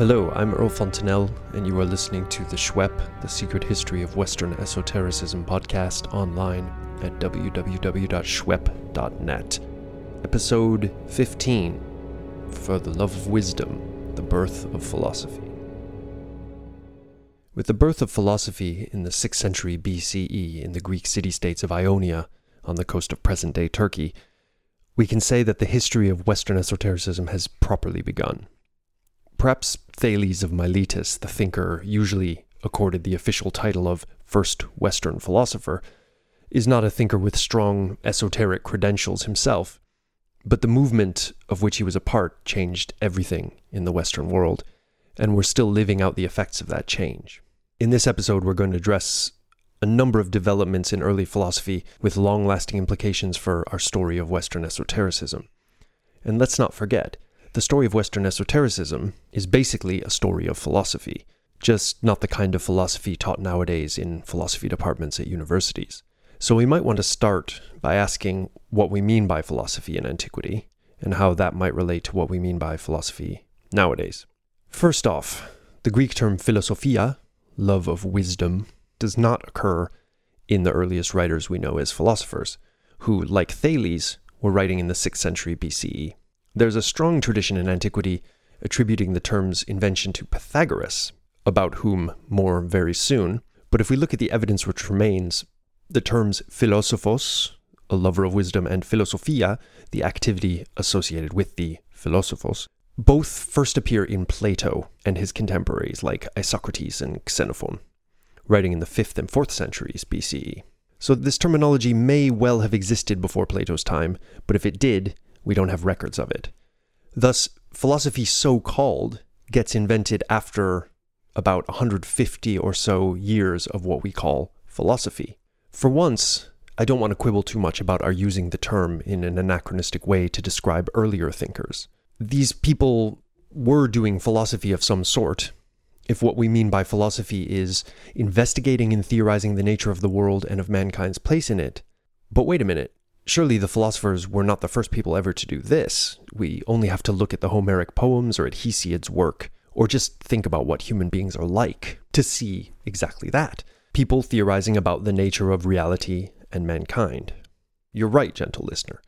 Hello, I'm Earl Fontenelle, and you are listening to The SHWEP, the Secret History of Western Esotericism podcast online at www.shwep.net. Episode 15, For the Love of Wisdom, the Birth of Philosophy. With the birth of philosophy in the 6th century BCE in the Greek city-states of Ionia, on the coast of present-day Turkey, we can say that the history of Western esotericism has properly begun. Perhaps Thales of Miletus, the thinker usually accorded the official title of first Western philosopher, is not a thinker with strong esoteric credentials himself, but the movement of which he was a part changed everything in the Western world, and we're still living out the effects of that change. In this episode, we're going to address a number of developments in early philosophy with long-lasting implications for our story of Western esotericism. And let's not forget, the story of Western esotericism is basically a story of philosophy, just not the kind of philosophy taught nowadays in philosophy departments at universities. So we might want to start by asking what we mean by philosophy in antiquity, and how that might relate to what we mean by philosophy nowadays. First off, the Greek term philosophia, love of wisdom, does not occur in the earliest writers we know as philosophers, who, like Thales, were writing in the 6th century BCE. There's a strong tradition in antiquity attributing the term's invention to Pythagoras, about whom more very soon, but if we look at the evidence which remains, the terms philosophos, a lover of wisdom, and philosophia, the activity associated with the philosophos, both first appear in Plato and his contemporaries like Isocrates and Xenophon, writing in the 5th and 4th centuries BCE. So this terminology may well have existed before Plato's time, but if it did, we don't have records of it. Thus, philosophy so-called gets invented after about 150 or so years of what we call philosophy. For once, I don't want to quibble too much about our using the term in an anachronistic way to describe earlier thinkers. These people were doing philosophy of some sort, if what we mean by philosophy is investigating and theorizing the nature of the world and of mankind's place in it. But wait a minute. Surely the philosophers were not the first people ever to do this. We only have to look at the Homeric poems or at Hesiod's work, or just think about what human beings are like, to see exactly that. People theorizing about the nature of reality and mankind. You're right, gentle listener.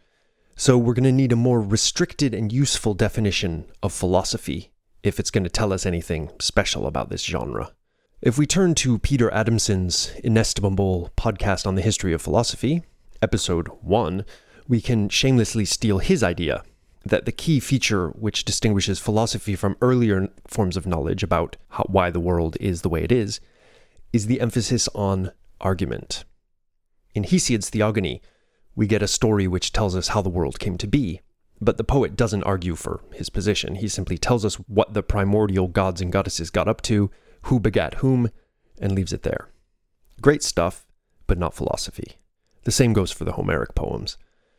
So we're going to need a more restricted and useful definition of philosophy if it's going to tell us anything special about this genre. If we turn to Peter Adamson's inestimable podcast on the history of philosophy, episode 1, we can shamelessly steal his idea that the key feature which distinguishes philosophy from earlier forms of knowledge about why the world is the way it is the emphasis on argument. In Hesiod's Theogony, we get a story which tells us how the world came to be, but the poet doesn't argue for his position. He simply tells us what the primordial gods and goddesses got up to, who begat whom, and leaves it there. Great stuff, but not philosophy. The same goes for the Homeric poems.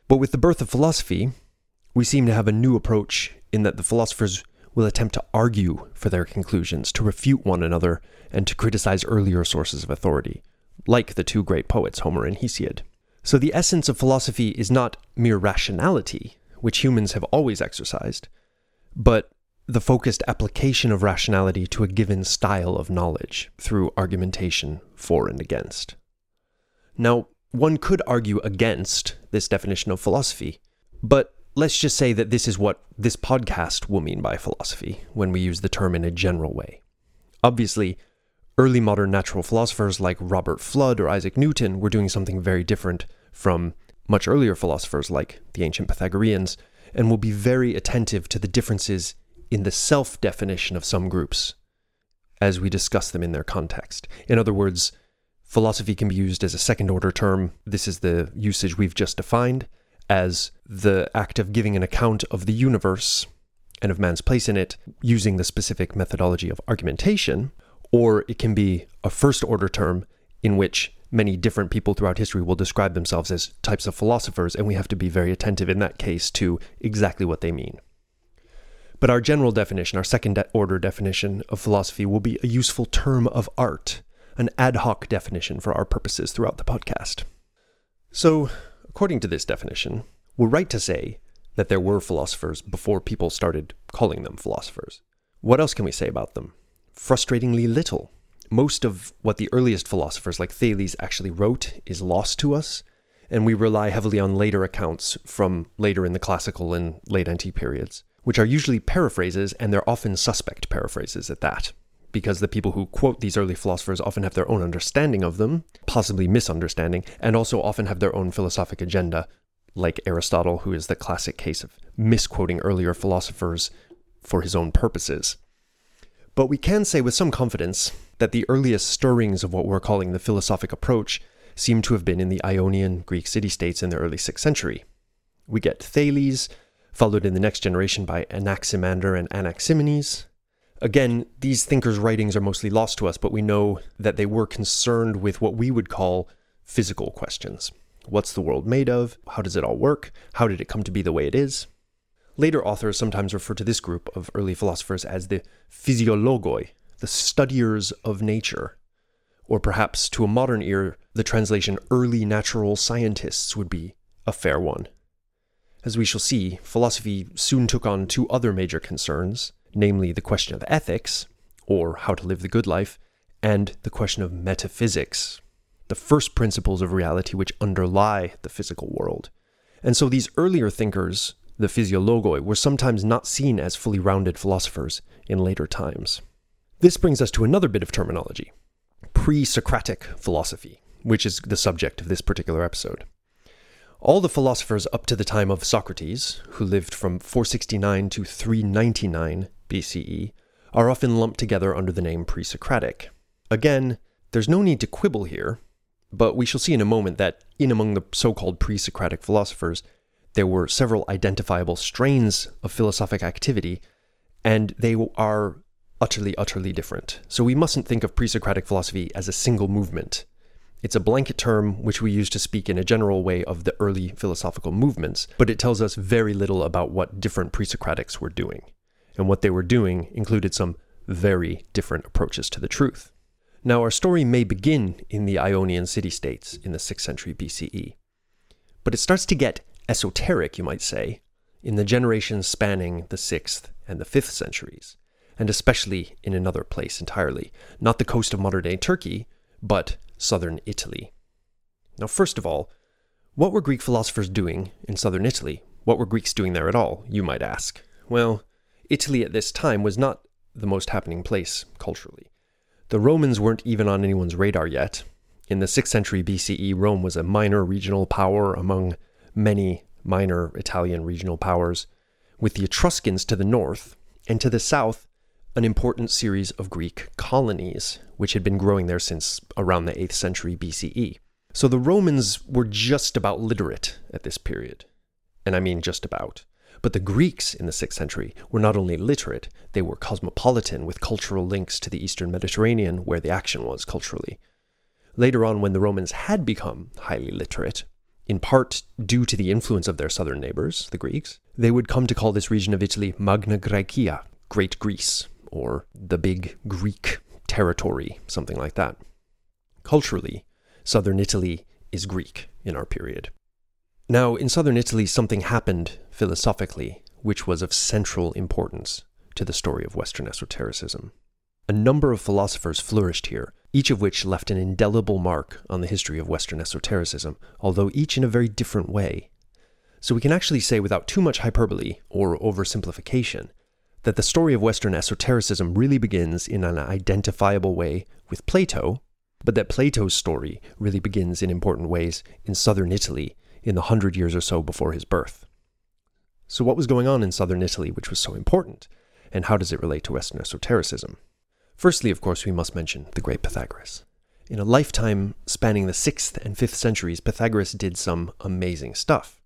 But with the birth of philosophy, we seem to have a new approach in that the philosophers will attempt to argue for their conclusions, to refute one another, and to criticize earlier sources of authority, like the two great poets, Homer and Hesiod. So the essence of philosophy is not mere rationality, which humans have always exercised, but the focused application of rationality to a given style of knowledge through argumentation for and against. Now, one could argue against this definition of philosophy, but let's just say that this is what this podcast will mean by philosophy when we use the term in a general way. Obviously, early modern natural philosophers like Robert Fludd or Isaac Newton were doing something very different from much earlier philosophers like the ancient Pythagoreans, and will be very attentive to the differences in the self-definition of some groups as we discuss them in their context. In other words, philosophy can be used as a second-order term, this is the usage we've just defined, as the act of giving an account of the universe and of man's place in it using the specific methodology of argumentation, or it can be a first-order term in which many different people throughout history will describe themselves as types of philosophers, and we have to be very attentive in that case to exactly what they mean. But our general definition, our second-order definition of philosophy will be a useful term of art, an ad hoc definition for our purposes throughout the podcast. So, according to this definition, we're right to say that there were philosophers before people started calling them philosophers. What else can we say about them? Frustratingly little. Most of what the earliest philosophers like Thales actually wrote is lost to us, and we rely heavily on later accounts from later in the classical and late antique periods, which are usually paraphrases, and they're often suspect paraphrases at that, because the people who quote these early philosophers often have their own understanding of them, possibly misunderstanding, and also often have their own philosophic agenda, like Aristotle, who is the classic case of misquoting earlier philosophers for his own purposes. But we can say with some confidence that the earliest stirrings of what we're calling the philosophic approach seem to have been in the Ionian Greek city-states in the early 6th century. We get Thales, followed in the next generation by Anaximander and Anaximenes. Again, these thinkers' writings are mostly lost to us, but we know that they were concerned with what we would call physical questions. What's the world made of? How does it all work? How did it come to be the way it is? Later authors sometimes refer to this group of early philosophers as the physiologoi, the studiers of nature. Or perhaps, to a modern ear, the translation early natural scientists would be a fair one. As we shall see, philosophy soon took on two other major concerns, namely the question of ethics, or how to live the good life, and the question of metaphysics, the first principles of reality which underlie the physical world. And so these earlier thinkers, the physiologoi, were sometimes not seen as fully rounded philosophers in later times. This brings us to another bit of terminology, pre-Socratic philosophy, which is the subject of this particular episode. All the philosophers up to the time of Socrates, who lived from 469 to 399 BCE, are often lumped together under the name pre-Socratic. Again, there's no need to quibble here, but we shall see in a moment that in among the so-called pre-Socratic philosophers, there were several identifiable strains of philosophic activity, and they are utterly different. So we mustn't think of pre-Socratic philosophy as a single movement. It's a blanket term which we use to speak in a general way of the early philosophical movements, but it tells us very little about what different pre-Socratics were doing. And what they were doing included some very different approaches to the truth. Now, our story may begin in the Ionian city-states in the 6th century BCE, but it starts to get esoteric, you might say, in the generations spanning the 6th and the 5th centuries, and especially in another place entirely, not the coast of modern-day Turkey, but southern Italy. Now, first of all, what were Greek philosophers doing in southern Italy? What were Greeks doing there at all, you might ask? Well, Italy at this time was not the most happening place culturally. The Romans weren't even on anyone's radar yet. In the 6th century BCE, Rome was a minor regional power among many minor Italian regional powers, with the Etruscans to the north, and to the south, an important series of Greek colonies, which had been growing there since around the 8th century BCE. So the Romans were just about literate at this period. And I mean just about. But the Greeks in the 6th century were not only literate, they were cosmopolitan with cultural links to the Eastern Mediterranean, where the action was culturally. Later on, when the Romans had become highly literate, in part due to the influence of their southern neighbors, the Greeks, they would come to call this region of Italy Magna Graecia, Great Greece, or the Big Greek Territory, something like that. Culturally, southern Italy is Greek in our period. Now, in southern Italy, something happened philosophically, which was of central importance to the story of Western esotericism. A number of philosophers flourished here, each of which left an indelible mark on the history of Western esotericism, although each in a very different way. So we can actually say without too much hyperbole or oversimplification that the story of Western esotericism really begins in an identifiable way with Plato, but that Plato's story really begins in important ways in southern Italy in the 100 years or so before his birth. So what was going on in southern Italy which was so important, and how does it relate to Western esotericism? Firstly, of course, we must mention the great Pythagoras. In a lifetime spanning the 6th and 5th centuries, Pythagoras did some amazing stuff.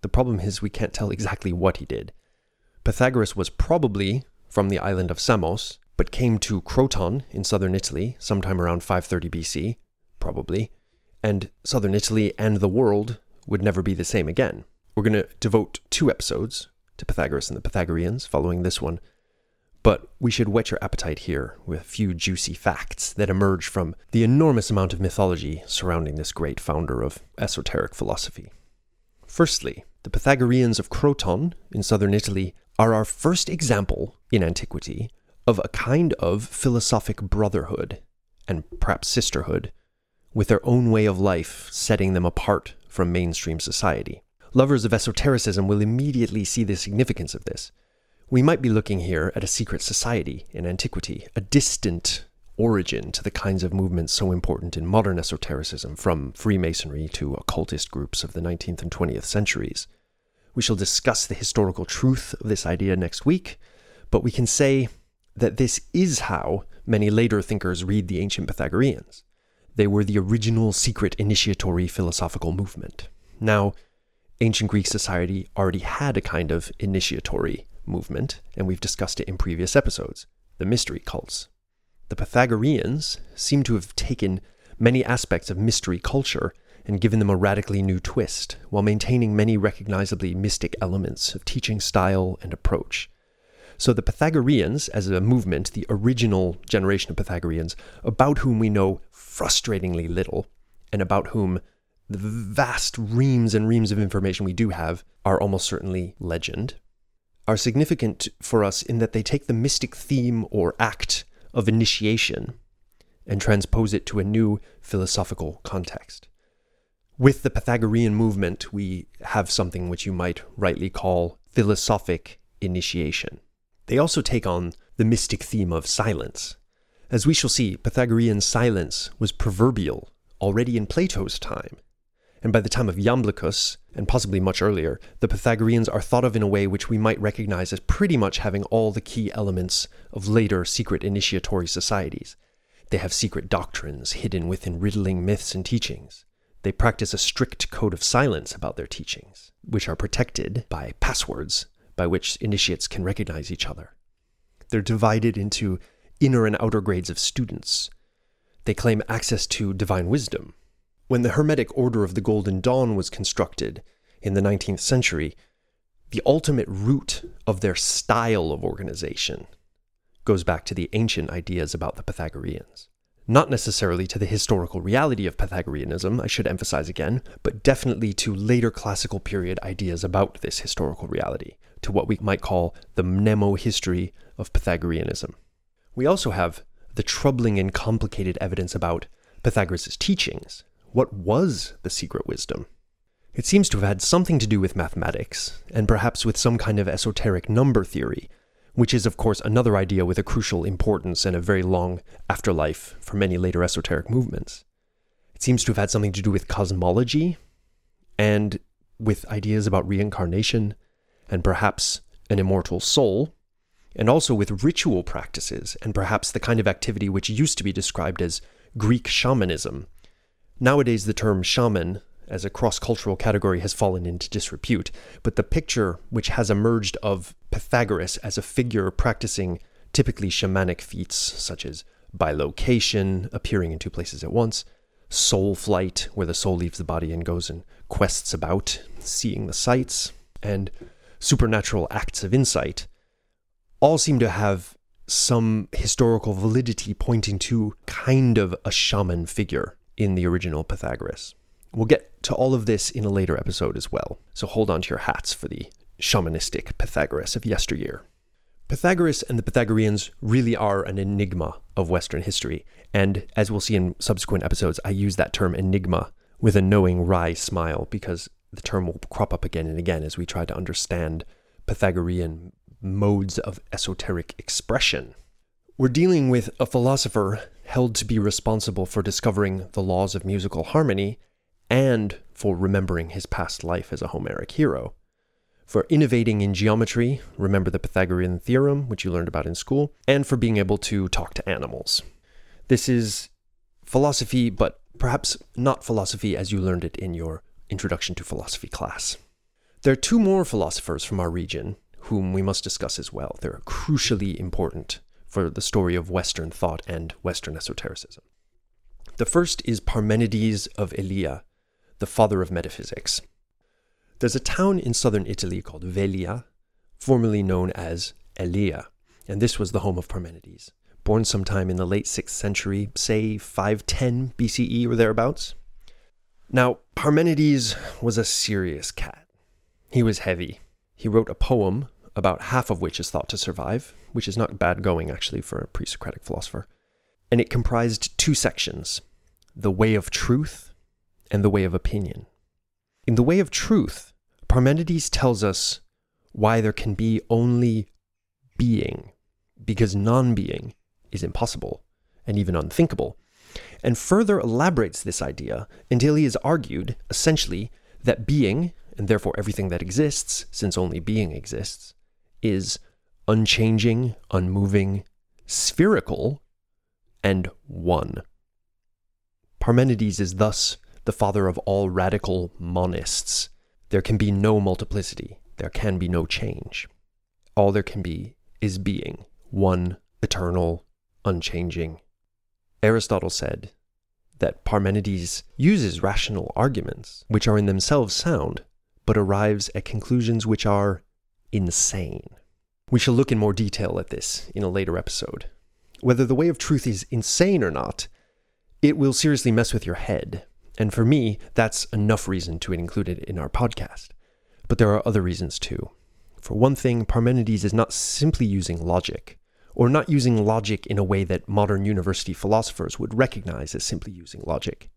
The problem is we can't tell exactly what he did. Pythagoras was probably from the island of Samos, but came to Croton in southern Italy sometime around 530 BC, probably, and southern Italy and the world would never be the same again. We're going to devote 2 episodes to Pythagoras and the Pythagoreans following this one, but we should whet your appetite here with a few juicy facts that emerge from the enormous amount of mythology surrounding this great founder of esoteric philosophy. Firstly, the Pythagoreans of Croton in southern Italy are our first example in antiquity of a kind of philosophic brotherhood, and perhaps sisterhood, with their own way of life setting them apart from mainstream society. Lovers of esotericism will immediately see the significance of this. We might be looking here at a secret society in antiquity, a distant origin to the kinds of movements so important in modern esotericism, from Freemasonry to occultist groups of the 19th and 20th centuries. We shall discuss the historical truth of this idea next week, but we can say that this is how many later thinkers read the ancient Pythagoreans. They were the original secret initiatory philosophical movement. Now, ancient Greek society already had a kind of initiatory movement, and we've discussed it in previous episodes, the mystery cults. The Pythagoreans seem to have taken many aspects of mystery culture and given them a radically new twist, while maintaining many recognizably mystic elements of teaching style and approach. So the Pythagoreans, as a movement, the original generation of Pythagoreans, about whom we know frustratingly little, and about whom the vast reams and reams of information we do have are almost certainly legend, are significant for us in that they take the mystic theme or act of initiation and transpose it to a new philosophical context. With the Pythagorean movement, we have something which you might rightly call philosophic initiation. They also take on the mystic theme of silence. As we shall see, Pythagorean silence was proverbial already in Plato's time, and by the time of Iamblichus, and possibly much earlier, the Pythagoreans are thought of in a way which we might recognize as pretty much having all the key elements of later secret initiatory societies. They have secret doctrines hidden within riddling myths and teachings. They practice a strict code of silence about their teachings, which are protected by passwords by which initiates can recognize each other. They're divided into inner and outer grades of students. They claim access to divine wisdom. When the Hermetic Order of the Golden Dawn was constructed in the 19th century, the ultimate root of their style of organization goes back to the ancient ideas about the Pythagoreans. Not necessarily to the historical reality of Pythagoreanism, I should emphasize again, but definitely to later classical period ideas about this historical reality, to what we might call the mnemo-history of Pythagoreanism. We also have the troubling and complicated evidence about Pythagoras' teachings. What was the secret wisdom? It seems to have had something to do with mathematics, and perhaps with some kind of esoteric number theory, which is, of course, another idea with a crucial importance and a very long afterlife for many later esoteric movements. It seems to have had something to do with cosmology, and with ideas about reincarnation, and perhaps an immortal soul, and also with ritual practices, and perhaps the kind of activity which used to be described as Greek shamanism. Nowadays, the term shaman, as a cross-cultural category, has fallen into disrepute, but the picture which has emerged of Pythagoras as a figure practicing typically shamanic feats such as bilocation, appearing in two places at once, soul flight, where the soul leaves the body and goes and quests about, seeing the sights, and supernatural acts of insight, all seem to have some historical validity pointing to kind of a shaman figure in the original Pythagoras. We'll get to all of this in a later episode as well, so hold on to your hats for the shamanistic Pythagoras of yesteryear. Pythagoras and the Pythagoreans really are an enigma of Western history, and as we'll see in subsequent episodes, I use that term enigma with a knowing wry smile, because the term will crop up again and again as we try to understand Pythagorean modes of esoteric expression. We're dealing with a philosopher held to be responsible for discovering the laws of musical harmony, and for remembering his past life as a Homeric hero. For innovating in geometry, remember the Pythagorean theorem, which you learned about in school, and for being able to talk to animals. This is philosophy, but perhaps not philosophy as you learned it in your Introduction to Philosophy class. There are two more philosophers from our region whom we must discuss as well. They're crucially important for the story of Western thought and Western esotericism. The first is Parmenides of Elea, the father of metaphysics. There's a town in southern Italy called Velia, formerly known as Elea, and this was the home of Parmenides, born sometime in the late 6th century, say 510 BCE or thereabouts. Now, Parmenides was a serious cat. He was heavy. He wrote a poem about half of which is thought to survive, which is not bad going, actually, for a pre-Socratic philosopher. And it comprised two sections, the way of truth and the way of opinion. In the way of truth, Parmenides tells us why there can be only being, because non-being is impossible and even unthinkable, and further elaborates this idea until he has argued, essentially, that being, and therefore everything that exists, since only being exists, is unchanging, unmoving, spherical, and one. Parmenides is thus the father of all radical monists. There can be no multiplicity. There can be no change. All there can be is being, one, eternal, unchanging. Aristotle said that Parmenides uses rational arguments, which are in themselves sound, but arrives at conclusions which are insane. We shall look in more detail at this in a later episode. Whether the way of truth is insane or not, it will seriously mess with your head. And for me, that's enough reason to include it in our podcast. But there are other reasons too. For one thing, Parmenides is not simply using logic, or not using logic in a way that modern university philosophers would recognize as simply using logic.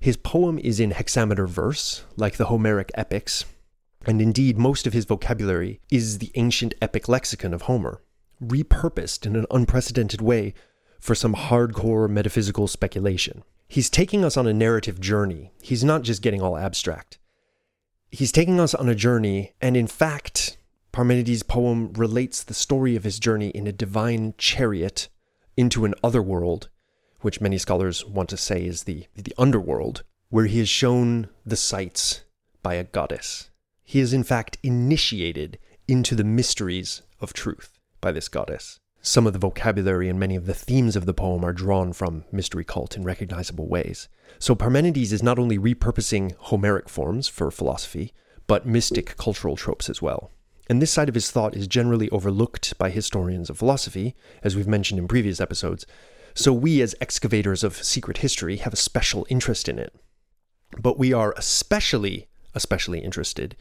His poem is in hexameter verse, like the Homeric epics, and indeed most of his vocabulary is the ancient epic lexicon of Homer, repurposed in an unprecedented way for some hardcore metaphysical speculation. He's taking us on a narrative journey. He's not just getting all abstract. He's taking us on a journey, and in fact, Parmenides' poem relates the story of his journey in a divine chariot into an other world, which many scholars want to say is the underworld, where he is shown the sights by a goddess. He is in fact initiated into the mysteries of truth by this goddess. Some of the vocabulary and many of the themes of the poem are drawn from mystery cult in recognizable ways. So Parmenides is not only repurposing Homeric forms for philosophy, but mystic cultural tropes as well. And this side of his thought is generally overlooked by historians of philosophy, as we've mentioned in previous episodes, so we as excavators of secret history have a special interest in it. But we are especially interested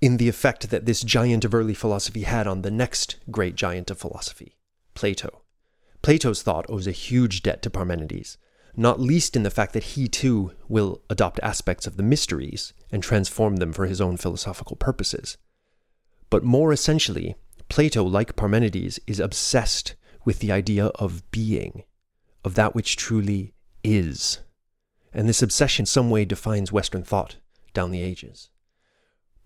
in the effect that this giant of early philosophy had on the next great giant of philosophy, Plato. Plato's thought owes a huge debt to Parmenides, not least in the fact that he too will adopt aspects of the mysteries and transform them for his own philosophical purposes. But more essentially, Plato, like Parmenides, is obsessed with the idea of being, of that which truly is. And this obsession in some way defines Western thought down the ages.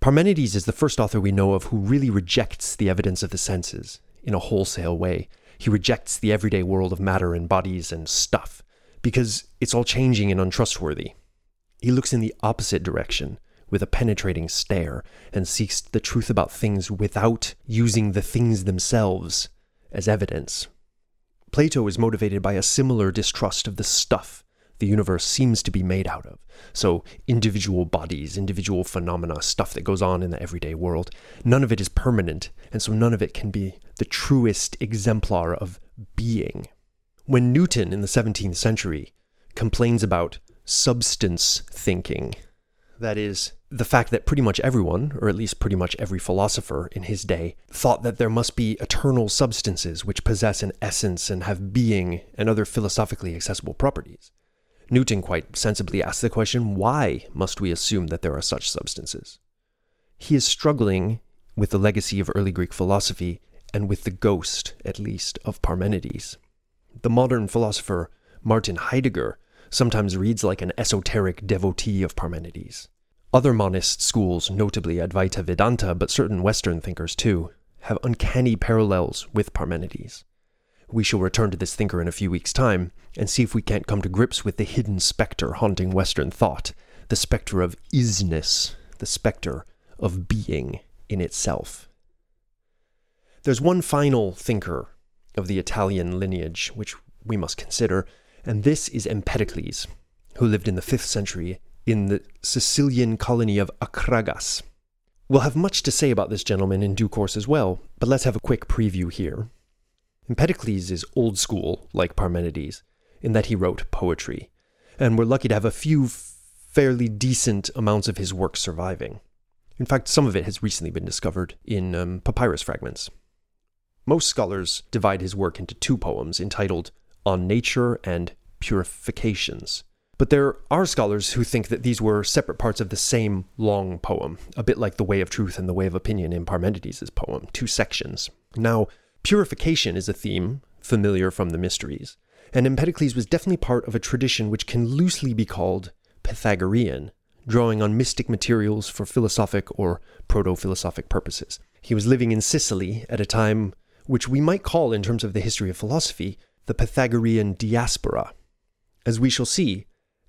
Parmenides is the first author we know of who really rejects the evidence of the senses in a wholesale way. He rejects the everyday world of matter and bodies and stuff, because it's all changing and untrustworthy. He looks in the opposite direction with a penetrating stare and seeks the truth about things without using the things themselves as evidence. Plato is motivated by a similar distrust of the stuff the universe seems to be made out of. So individual bodies, individual phenomena, stuff that goes on in the everyday world, none of it is permanent, and so none of it can be the truest exemplar of being. When Newton in the 17th century complains about substance thinking, that is, the fact that pretty much everyone, or at least pretty much every philosopher in his day, thought that there must be eternal substances which possess an essence and have being and other philosophically accessible properties, Newton quite sensibly asks the question, why must we assume that there are such substances? He is struggling with the legacy of early Greek philosophy and with the ghost, at least, of Parmenides. The modern philosopher Martin Heidegger sometimes reads like an esoteric devotee of Parmenides. Other monist schools, notably Advaita Vedanta, but certain Western thinkers too, have uncanny parallels with Parmenides. We shall return to this thinker in a few weeks' time and see if we can't come to grips with the hidden specter haunting Western thought, the specter of isness, the specter of being in itself. There's one final thinker of the Italian lineage which we must consider, and this is Empedocles, who lived in the 5th century in the Sicilian colony of Acragas. We'll have much to say about this gentleman in due course as well, but let's have a quick preview here. Empedocles is old school, like Parmenides, in that he wrote poetry, and we're lucky to have a few fairly decent amounts of his work surviving. In fact, some of it has recently been discovered in papyrus fragments. Most scholars divide his work into two poems entitled On Nature and Purifications. But there are scholars who think that these were separate parts of the same long poem, a bit like The Way of Truth and The Way of Opinion in Parmenides' poem, two sections. Now, purification is a theme familiar from the mysteries, and Empedocles was definitely part of a tradition which can loosely be called Pythagorean, drawing on mystic materials for philosophic or proto-philosophic purposes. He was living in Sicily at a time which we might call, in terms of the history of philosophy, the Pythagorean diaspora. As we shall see,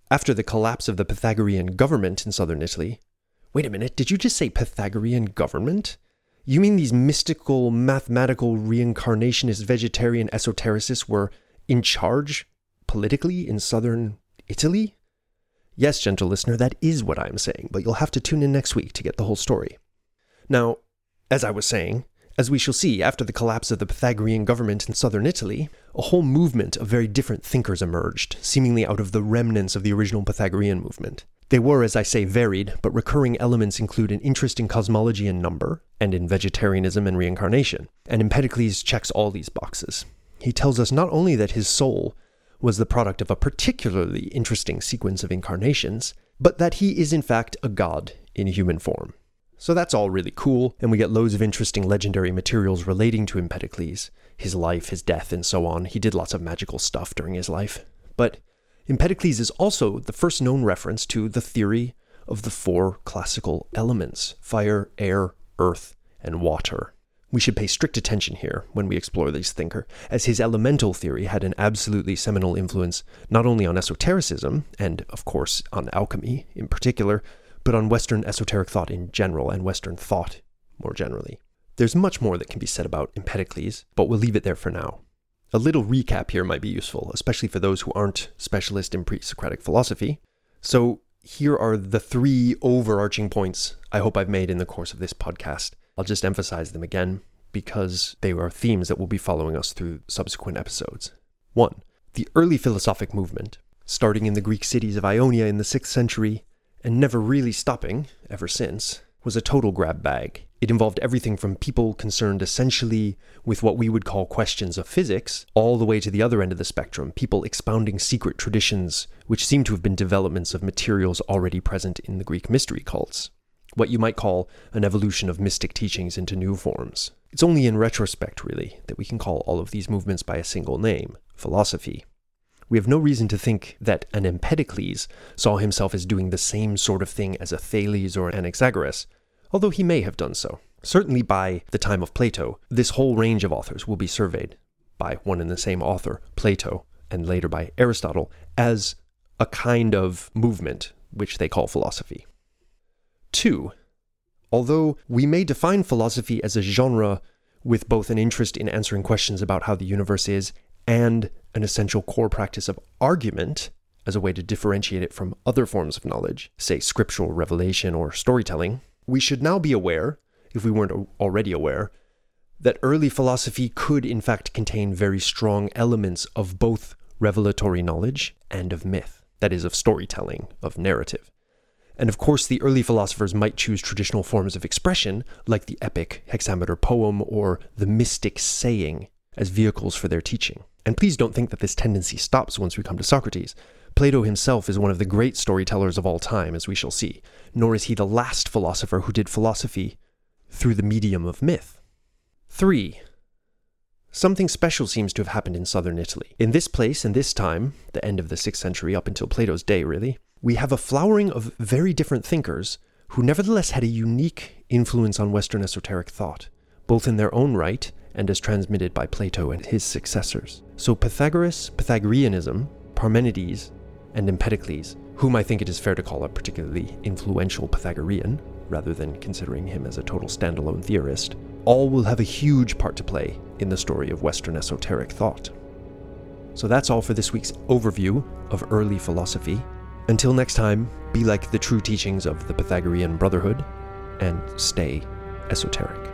after the collapse of the Pythagorean government in southern Italy... Wait a minute, did you just say Pythagorean government? You mean these mystical, mathematical, reincarnationist, vegetarian esotericists were in charge politically in southern Italy? Yes, gentle listener, that is what I'm saying, but you'll have to tune in next week to get the whole story. Now, as I was saying, as we shall see, after the collapse of the Pythagorean government in southern Italy, a whole movement of very different thinkers emerged, seemingly out of the remnants of the original Pythagorean movement. They were, as I say, varied, but recurring elements include an interest in cosmology and number, and in vegetarianism and reincarnation. And Empedocles checks all these boxes. He tells us not only that his soul was the product of a particularly interesting sequence of incarnations, but that he is in fact a god in human form. So that's all really cool, and we get loads of interesting legendary materials relating to Empedocles, his life, his death, and so on. He did lots of magical stuff during his life. But Empedocles is also the first known reference to the theory of the four classical elements: fire, air, earth, and water. We should pay strict attention here when we explore this thinker, as his elemental theory had an absolutely seminal influence not only on esotericism, and of course on alchemy in particular, but on Western esoteric thought in general and Western thought more generally. There's much more that can be said about Empedocles, but we'll leave it there for now. A little recap here might be useful, especially for those who aren't specialists in pre-Socratic philosophy. So here are the three overarching points I hope I've made in the course of this podcast. I'll just emphasize them again because they are themes that will be following us through subsequent episodes. 1. The early philosophic movement, starting in the Greek cities of Ionia in the 6th century, and never really stopping ever since, was a total grab bag. It involved everything from people concerned essentially with what we would call questions of physics, all the way to the other end of the spectrum, people expounding secret traditions which seem to have been developments of materials already present in the Greek mystery cults, what you might call an evolution of mystic teachings into new forms. It's only in retrospect, really, that we can call all of these movements by a single name: philosophy. We have no reason to think that an Empedocles saw himself as doing the same sort of thing as a Thales or an Anaxagoras, although he may have done so. Certainly by the time of Plato, this whole range of authors will be surveyed by one and the same author, Plato, and later by Aristotle, as a kind of movement which they call philosophy. 2. Although we may define philosophy as a genre with both an interest in answering questions about how the universe is and an essential core practice of argument as a way to differentiate it from other forms of knowledge, say scriptural revelation or storytelling, we should now be aware, if we weren't already aware, that early philosophy could in fact contain very strong elements of both revelatory knowledge and of myth, that is, of storytelling, of narrative. And of course, the early philosophers might choose traditional forms of expression, like the epic hexameter poem or the mystic saying, as vehicles for their teaching. And please don't think that this tendency stops once we come to Socrates. Plato himself is one of the great storytellers of all time, as we shall see, nor is he the last philosopher who did philosophy through the medium of myth. 3. Something special seems to have happened in southern Italy. In this place, in this time, the end of the 6th century up until Plato's day, really, we have a flowering of very different thinkers who nevertheless had a unique influence on Western esoteric thought, both in their own right and as transmitted by Plato and his successors. So Pythagoras, Pythagoreanism, Parmenides, and Empedocles, whom I think it is fair to call a particularly influential Pythagorean, rather than considering him as a total standalone theorist, all will have a huge part to play in the story of Western esoteric thought. So that's all for this week's overview of early philosophy. Until next time, be like the true teachings of the Pythagorean Brotherhood, and stay esoteric.